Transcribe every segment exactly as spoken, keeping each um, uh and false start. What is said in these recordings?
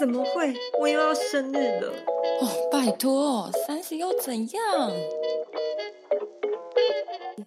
怎么会？我又要生日了。哦，拜托，三十又怎样？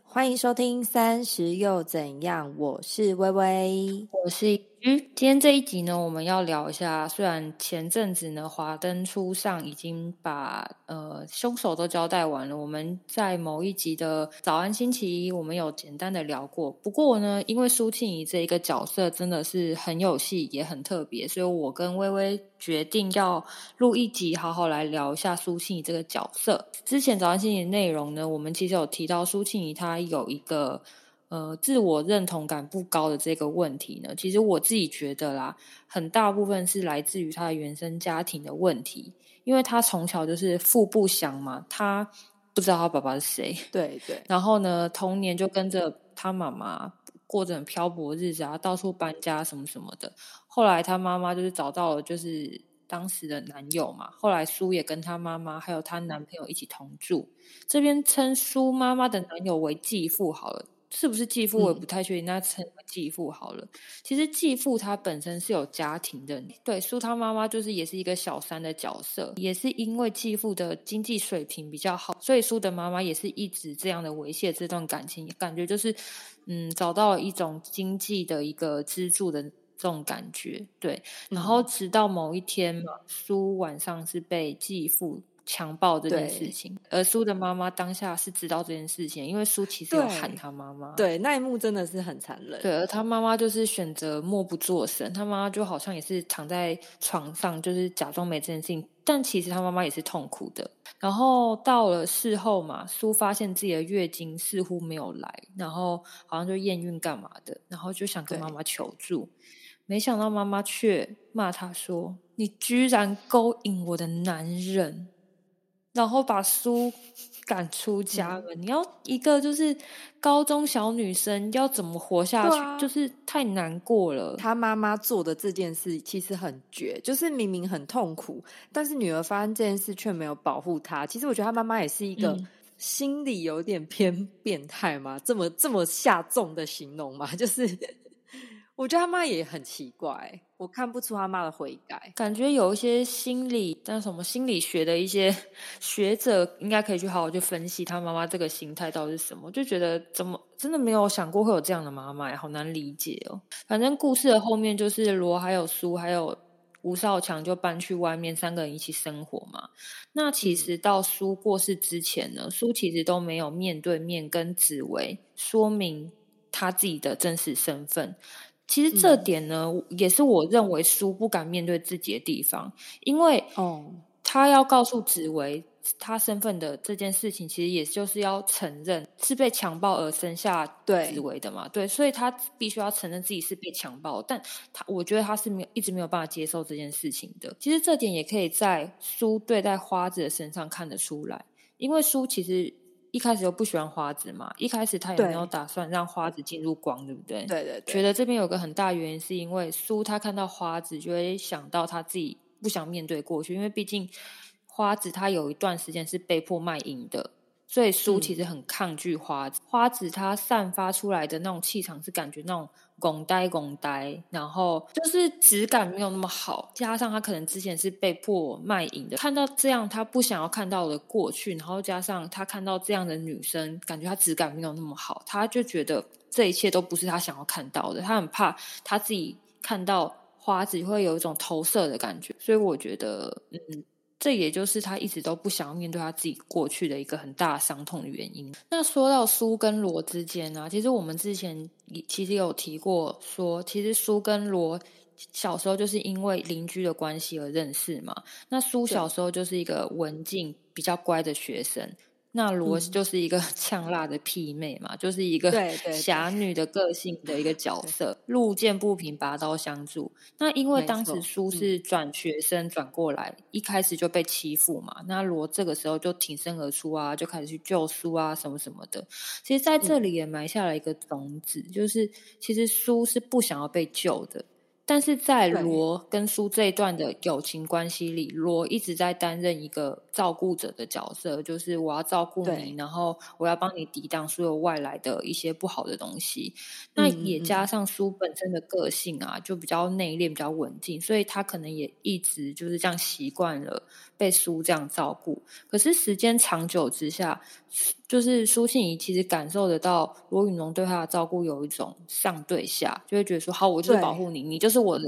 欢迎收听《三十又怎样》，我是薇薇，我是怡居。今天这一集呢，我们要聊一下。虽然前阵子呢，华灯初上已经把呃凶手都交代完了，我们在某一集的早安星期一，我们有简单的聊过。不过呢，因为苏庆怡这一个角色真的是很有戏，也很特别，所以我跟薇薇决定要录一集，好好来聊一下苏庆怡这个角色。之前早安星期一的内容呢，我们其实有提到苏庆怡她有一个呃自我认同感不高的这个问题呢，其实我自己觉得啦，很大部分是来自于他的原生家庭的问题，因为他从小就是父不详嘛，他不知道他爸爸是谁，对对，然后呢，童年就跟着他妈妈过着很漂泊日子啊，到处搬家什么什么的。后来他妈妈就是找到了就是当时的男友嘛，后来苏也跟她妈妈还有她男朋友一起同住。这边称苏妈妈的男友为继父好了，是不是继父我也不太确定，嗯、那称继父好了。其实继父他本身是有家庭的，对，苏他妈妈就是也是一个小三的角色，也是因为继父的经济水平比较好，所以苏的妈妈也是一直这样的维系这段感情，感觉就是嗯找到了一种经济的一个支柱的这种感觉，对。然后直到某一天嘛，嗯、苏晚上是被继父强暴这件事情，而苏的妈妈当下是知道这件事情，因为苏其实有喊她妈妈， 对, 对那一幕真的是很残忍，对，而她妈妈就是选择默不作声，她妈妈就好像也是躺在床上就是假装没这件事情，但其实她妈妈也是痛苦的。然后到了事后嘛，苏发现自己的月经似乎没有来，然后好像就验孕干嘛的，然后就想跟妈妈求助，没想到妈妈却骂他说：“你居然勾引我的男人！”然后把苏赶出家门。嗯、你要一个就是高中小女生要怎么活下去，啊、就是太难过了。她妈妈做的这件事其实很绝，就是明明很痛苦，但是女儿发现这件事却没有保护她。其实我觉得她妈妈也是一个，嗯心理有点偏变态嘛，这么这么下重的形容嘛，就是我觉得他妈也很奇怪，我看不出他妈的悔改，感觉有一些心理但什么心理学的一些学者应该可以去好好去分析他妈妈这个心态到底是什么，就觉得怎么真的没有想过会有这样的妈妈，好难理解哦。反正故事的后面就是罗还有苏还有吴少强就搬去外面，三个人一起生活嘛。那其实到苏过世之前呢，苏其实都没有面对面跟紫薇说明他自己的真实身份。其实这点呢，嗯、也是我认为苏不敢面对自己的地方，因为他要告诉紫薇他身份的这件事情，其实也就是要承认是被强暴而生下紫薇的嘛， 对, 对，所以他必须要承认自己是被强暴，但他我觉得他是没有一直没有办法接受这件事情的。其实这点也可以在苏对待花子的身上看得出来，因为苏其实一开始就不喜欢花子嘛，一开始他也没有打算让花子进入光， 对, 对不对？对对对。觉得这边有个很大原因是因为苏他看到花子就会想到他自己不想面对过去，因为毕竟花子他有一段时间是被迫卖淫的，所以苏其实很抗拒花子。嗯、花子他散发出来的那种气场是感觉那种拱呆拱呆，然后就是质感没有那么好，加上他可能之前是被迫卖淫的，看到这样他不想要看到的过去，然后加上他看到这样的女生感觉他质感没有那么好，他就觉得这一切都不是他想要看到的，他很怕他自己看到花子会有一种投射的感觉，所以我觉得嗯这也就是他一直都不想面对他自己过去的一个很大的伤痛的原因。那说到苏跟罗之间啊，其实我们之前其实有提过说，其实苏跟罗小时候就是因为邻居的关系而认识嘛。那苏小时候就是一个文静比较乖的学生，那罗就是一个呛辣的屁妹嘛，嗯、就是一个侠女的个性的一个角色，路见不平拔刀相助。那因为当时苏是转学生转过来，嗯、一开始就被欺负嘛，那罗这个时候就挺身而出啊，就开始去救苏啊什么什么的。其实在这里也埋下了一个种子，嗯、就是其实苏是不想要被救的，但是在罗跟苏这一段的友情关系里，罗一直在担任一个照顾者的角色，就是我要照顾你，然后我要帮你抵挡所有外来的一些不好的东西。那也加上苏本身的个性啊，嗯嗯嗯就比较内敛比较稳定，所以他可能也一直就是这样习惯了被苏这样照顾。可是时间长久之下，就是苏庆怡其实感受得到罗允龙对他的照顾有一种上对下，就会觉得说好，我就是保护你，你就是我的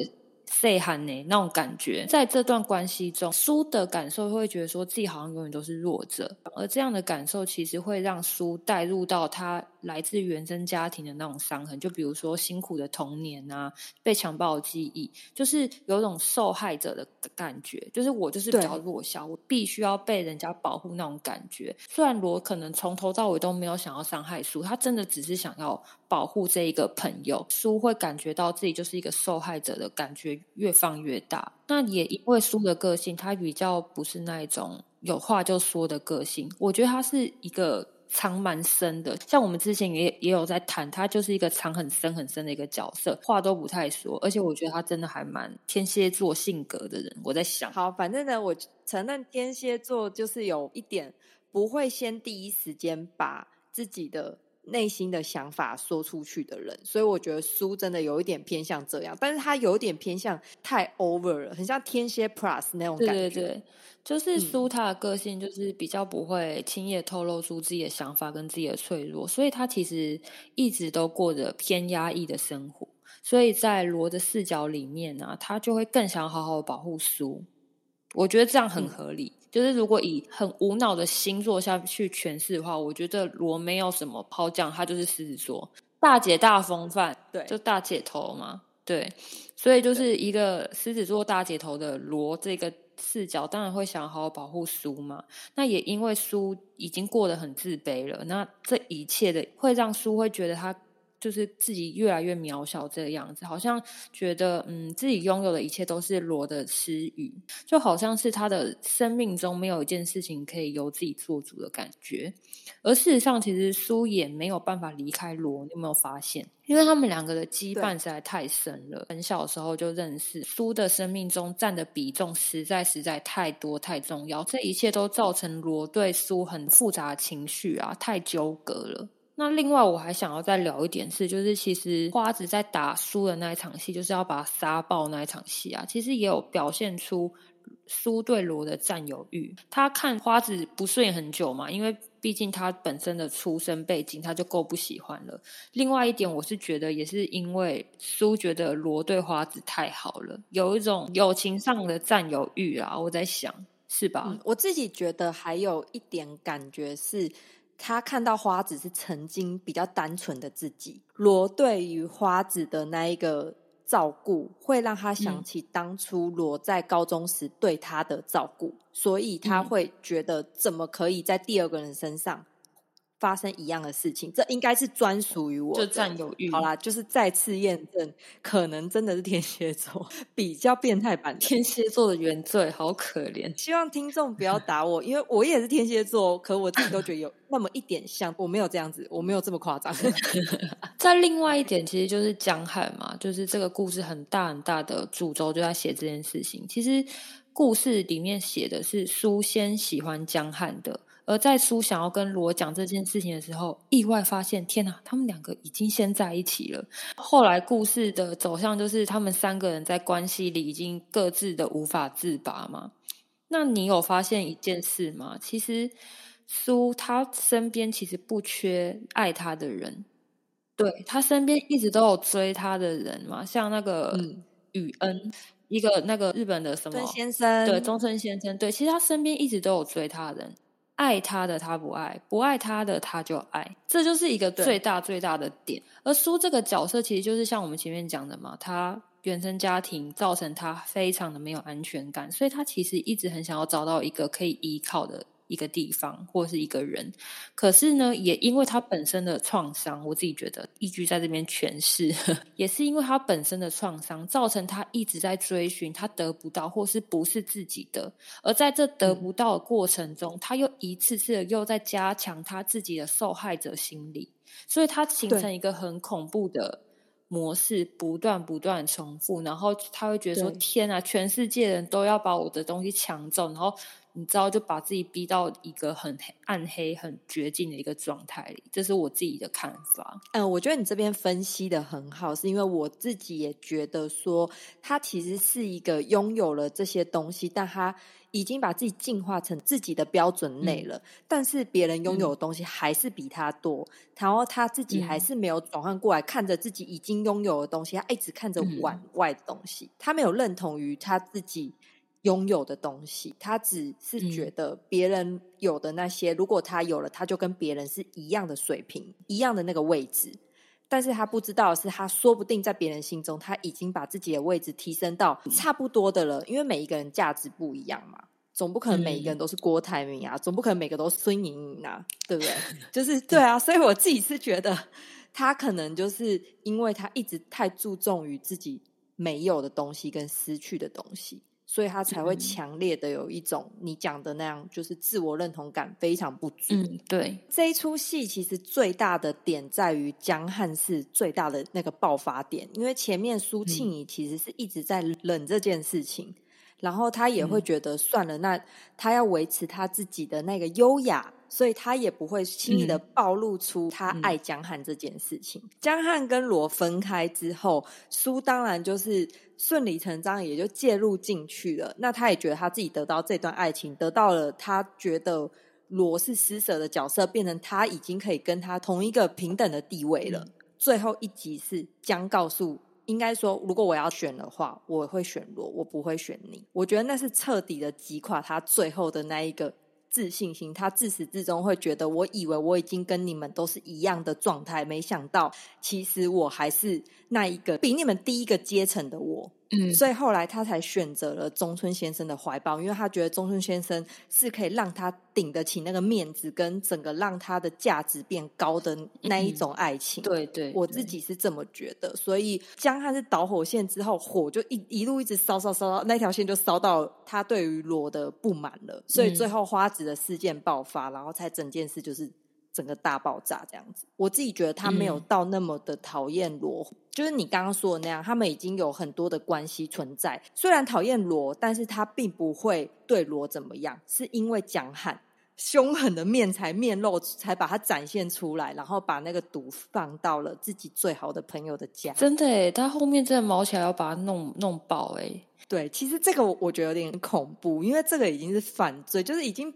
细汉呢那种感觉。在这段关系中，苏的感受会觉得说自己好像永远都是弱者，而这样的感受其实会让苏带入到他来自原生家庭的那种伤痕，就比如说辛苦的童年啊，被强暴的记忆，就是有种受害者的感觉，就是我就是比较弱小，我必须要被人家保护那种感觉。虽然罗可能从头到尾都没有想要伤害苏，他真的只是想要保护这一个朋友，苏会感觉到自己就是一个受害者的感觉越放越大。那也因为苏的个性，他比较不是那一种有话就说的个性，我觉得他是一个藏蛮深的，像我们之前 也, 也有在谈，他就是一个藏很深很深的一个角色，话都不太说，而且我觉得他真的还蛮天蝎座性格的人。我在想好，反正呢我承认天蝎座就是有一点不会先第一时间把自己的内心的想法说出去的人，所以我觉得苏真的有一点偏向这样，但是他有点偏向太 over 了，很像天蝎 plus 那种感觉。对对对，就是苏他的个性就是比较不会轻易透露出自己的想法跟自己的脆弱，所以他其实一直都过着偏压抑的生活，所以在罗的视角里面啊，他就会更想好好保护苏。我觉得这样很合理、嗯、就是如果以很无脑的星座下去诠释的话，我觉得罗没有什么抛降，他就是狮子座大姐大风范，对，就大姐头嘛，对，所以就是一个狮子座大姐头的罗这个视角当然会想好好保护苏嘛。那也因为苏已经过得很自卑了，那这一切的会让苏会觉得他就是自己越来越渺小，这个样子好像觉得嗯，自己拥有的一切都是罗的私欲，就好像是他的生命中没有一件事情可以由自己做主的感觉。而事实上其实苏也没有办法离开罗，你有没有发现，因为他们两个的羁绊实在太深了，很小的时候就认识，苏的生命中占的比重实在实在太多太重要，这一切都造成罗对苏很复杂的情绪啊，太纠葛了。那另外我还想要再聊一点是，就是其实花子在打苏的那一场戏，就是要把他杀爆那一场戏啊，其实也有表现出苏对罗的占有欲。他看花子不顺眼很久嘛，因为毕竟他本身的出身背景他就够不喜欢了。另外一点我是觉得也是因为苏觉得罗对花子太好了，有一种友情上的占有欲啦，我在想是吧、嗯、我自己觉得还有一点感觉是他看到花子是曾经比较单纯的自己，罗对于花子的那一个照顾会让他想起当初罗在高中时对他的照顾、嗯、所以他会觉得怎么可以在第二个人身上发生一样的事情，这应该是专属于我的，就占有欲。好啦，就是再次验证可能真的是天蝎座比较变态版的天蝎座的原罪，好可怜，希望听众不要打我因为我也是天蝎座，可我自己都觉得有那么一点像，我没有这样子，我没有这么夸张在另外一点其实就是江汉嘛，就是这个故事很大很大的主轴就在写这件事情。其实故事里面写的是苏先喜欢江汉的，而在苏想要跟罗讲这件事情的时候，意外发现天哪，他们两个已经先在一起了。后来故事的走向就是他们三个人在关系里已经各自的无法自拔嘛。那你有发现一件事吗？其实苏他身边其实不缺爱他的人，对，他身边一直都有追他的人嘛，像那个宇恩、嗯一个那个日本的什么中村先生，对，中村先生，对，其实他身边一直都有追他的人，爱他的他不爱，不爱他的他就爱，这就是一个最大最大的点。而苏这个角色其实就是像我们前面讲的嘛，他原生家庭造成他非常的没有安全感，所以他其实一直很想要找到一个可以依靠的一个地方或是一个人。可是呢也因为他本身的创伤，我自己觉得依据在这边诠释也是因为他本身的创伤造成他一直在追寻他得不到或是不是自己的，而在这得不到的过程中、嗯、他又一次次的又在加强他自己的受害者心理，所以他形成一个很恐怖的模式不断不断重复，然后他会觉得说天啊，全世界人都要把我的东西抢走，然后你知道就把自己逼到一个很暗黑很绝境的一个状态里，这是我自己的看法。嗯，我觉得你这边分析的很好，是因为我自己也觉得说他其实是一个拥有了这些东西，但他已经把自己进化成自己的标准内了、嗯、但是别人拥有的东西还是比他多、嗯、然后他自己还是没有转换过来、嗯、看着自己已经拥有的东西，他一直看着碗外的东西、嗯、他没有认同于他自己拥有的东西，他只是觉得别人有的那些、嗯、如果他有了他就跟别人是一样的水平，一样的那个位置，但是他不知道的是，他说不定在别人心中他已经把自己的位置提升到差不多的了，因为每一个人价值不一样嘛，总不可能每一个人都是郭台铭啊、嗯、总不可能每个都是孙盈盈啊，对不对？就是对啊，所以我自己是觉得他可能就是因为他一直太注重于自己没有的东西跟失去的东西，所以他才会强烈的有一种你讲的那样，就是自我认同感非常不足、嗯、对，这一出戏其实最大的点在于江汉是最大的那个爆发点，因为前面苏庆怡其实是一直在忍这件事情、嗯、然后他也会觉得算了，那他要维持他自己的那个优雅，所以他也不会轻易的暴露出他爱江汉这件事情、嗯嗯、江汉跟罗分开之后，苏当然就是顺理成章也就介入进去了，那他也觉得他自己得到这段爱情，得到了他觉得罗是施舍的角色，变成他已经可以跟他同一个平等的地位了、嗯、最后一集是江告诉，应该说如果我要选的话我会选罗，我不会选你，我觉得那是彻底的击垮他最后的那一个自信心，他自始至终会觉得我以为我已经跟你们都是一样的状态，没想到其实我还是那一个比你们低一个阶层的我、嗯、所以后来他才选择了中村先生的怀抱，因为他觉得中村先生是可以让他顶得起那个面子跟整个让他的价值变高的那一种爱情、嗯、对 对, 对，我自己是这么觉得，所以江汉是导火线之后，火就 一, 一路一直烧烧烧，那条线就烧到他对于罗的不满了，所以最后花子的事件爆发，然后才整件事就是整个大爆炸这样子。我自己觉得他没有到那么的讨厌罗、嗯、就是你刚刚说的那样，他们已经有很多的关系存在，虽然讨厌罗，但是他并不会对罗怎么样，是因为江汉凶狠的面才面露才把它展现出来，然后把那个毒放到了自己最好的朋友的家。真的耶，他后面真的毛起来要把它弄弄爆耶。对，其实这个我觉得有点恐怖，因为这个已经是犯罪，就是已经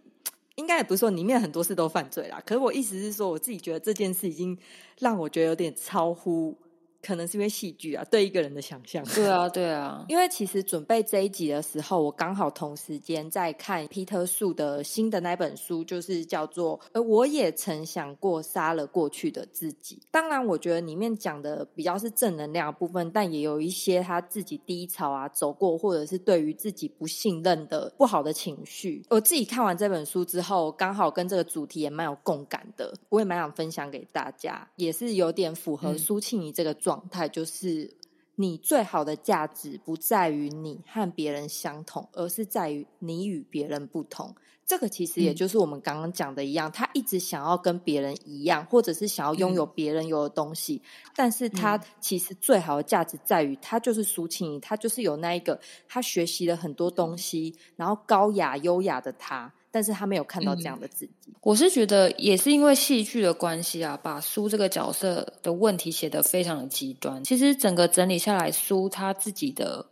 应该也不是说里面很多事都犯罪啦，可是我意思是说我自己觉得这件事已经让我觉得有点超乎，可能是因为戏剧啊对一个人的想象。对啊对啊，因为其实准备这一集的时候，我刚好同时间在看 Peter Su 的新的那本书，就是叫做我也曾想过杀了过去的自己。当然我觉得里面讲的比较是正能量的部分，但也有一些他自己低潮啊走过，或者是对于自己不信任的不好的情绪。我自己看完这本书之后，刚好跟这个主题也蛮有共感的，我也蛮想分享给大家，也是有点符合苏庆怡这个状态、嗯状态，就是你最好的价值不在于你和别人相同，而是在于你与别人不同。这个其实也就是我们刚刚讲的一样、嗯、他一直想要跟别人一样，或者是想要拥有别人有的东西、嗯、但是他其实最好的价值在于他就是苏庆怡，他就是有那一个他学习了很多东西、嗯、然后高雅优雅的他，但是他没有看到这样的自己、嗯、我是觉得也是因为戏剧的关系啊，把苏这个角色的问题写得非常的极端。其实整个整理下来，苏他自己的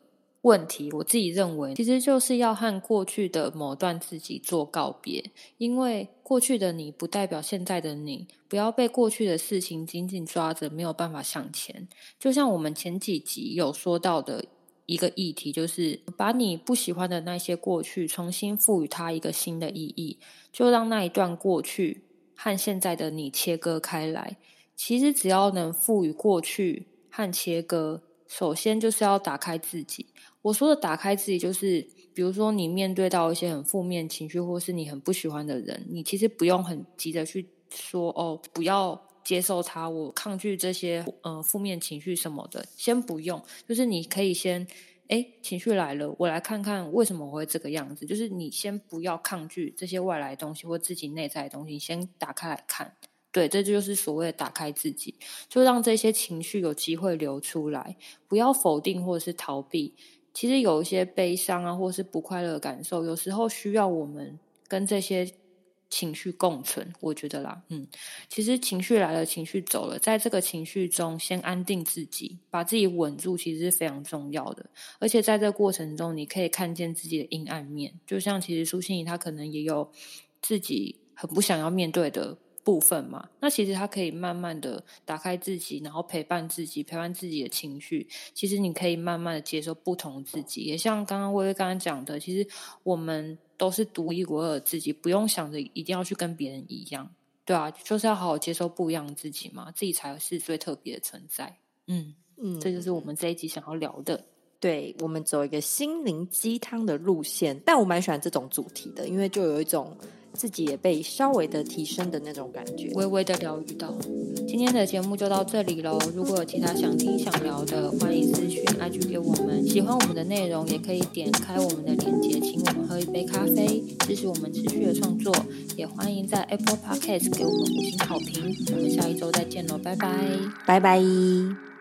问题，我自己认为其实就是要和过去的某段自己做告别，因为过去的你不代表现在的你，不要被过去的事情紧紧抓着，没有办法向前。就像我们前几集有说到的一个议题，就是把你不喜欢的那些过去重新赋予它一个新的意义，就让那一段过去和现在的你切割开来。其实只要能赋予过去和切割，首先就是要打开自己。我说的打开自己，就是比如说你面对到一些很负面情绪，或是你很不喜欢的人，你其实不用很急着去说哦，不要接受它，我抗拒这些呃负面情绪什么的，先不用。就是你可以先哎，情绪来了，我来看看为什么我会这个样子，就是你先不要抗拒这些外来的东西或自己内在的东西，先打开来看，对，这就是所谓的打开自己，就让这些情绪有机会流出来，不要否定或者是逃避。其实有一些悲伤啊，或是不快乐的感受，有时候需要我们跟这些情绪共存，我觉得啦，嗯，其实情绪来了，情绪走了，在这个情绪中先安定自己，把自己稳住，其实是非常重要的。而且在这过程中，你可以看见自己的阴暗面，就像其实苏庆怡她可能也有自己很不想要面对的部分嘛，那其实他可以慢慢的打开自己，然后陪伴自己，陪伴自己的情绪。其实你可以慢慢的接受不同自己，也像刚刚薇薇刚刚讲的，其实我们都是独一无二的自己，不用想着一定要去跟别人一样，对啊，就是要好好接受不一样的自己嘛，自己才是最特别的存在。嗯嗯，这就是我们这一集想要聊的。对，我们走一个心灵鸡汤的路线，但我蛮喜欢这种主题的，因为就有一种自己也被稍微的提升的那种感觉，微微的疗愈到。今天的节目就到这里咯，如果有其他想听想聊的，欢迎私讯 I G 给我们。喜欢我们的内容也可以点开我们的链接，请我们喝一杯咖啡，支持我们持续的创作。也欢迎在 Apple Podcast 给我们五星好评。我们下一周再见咯，拜拜，拜拜。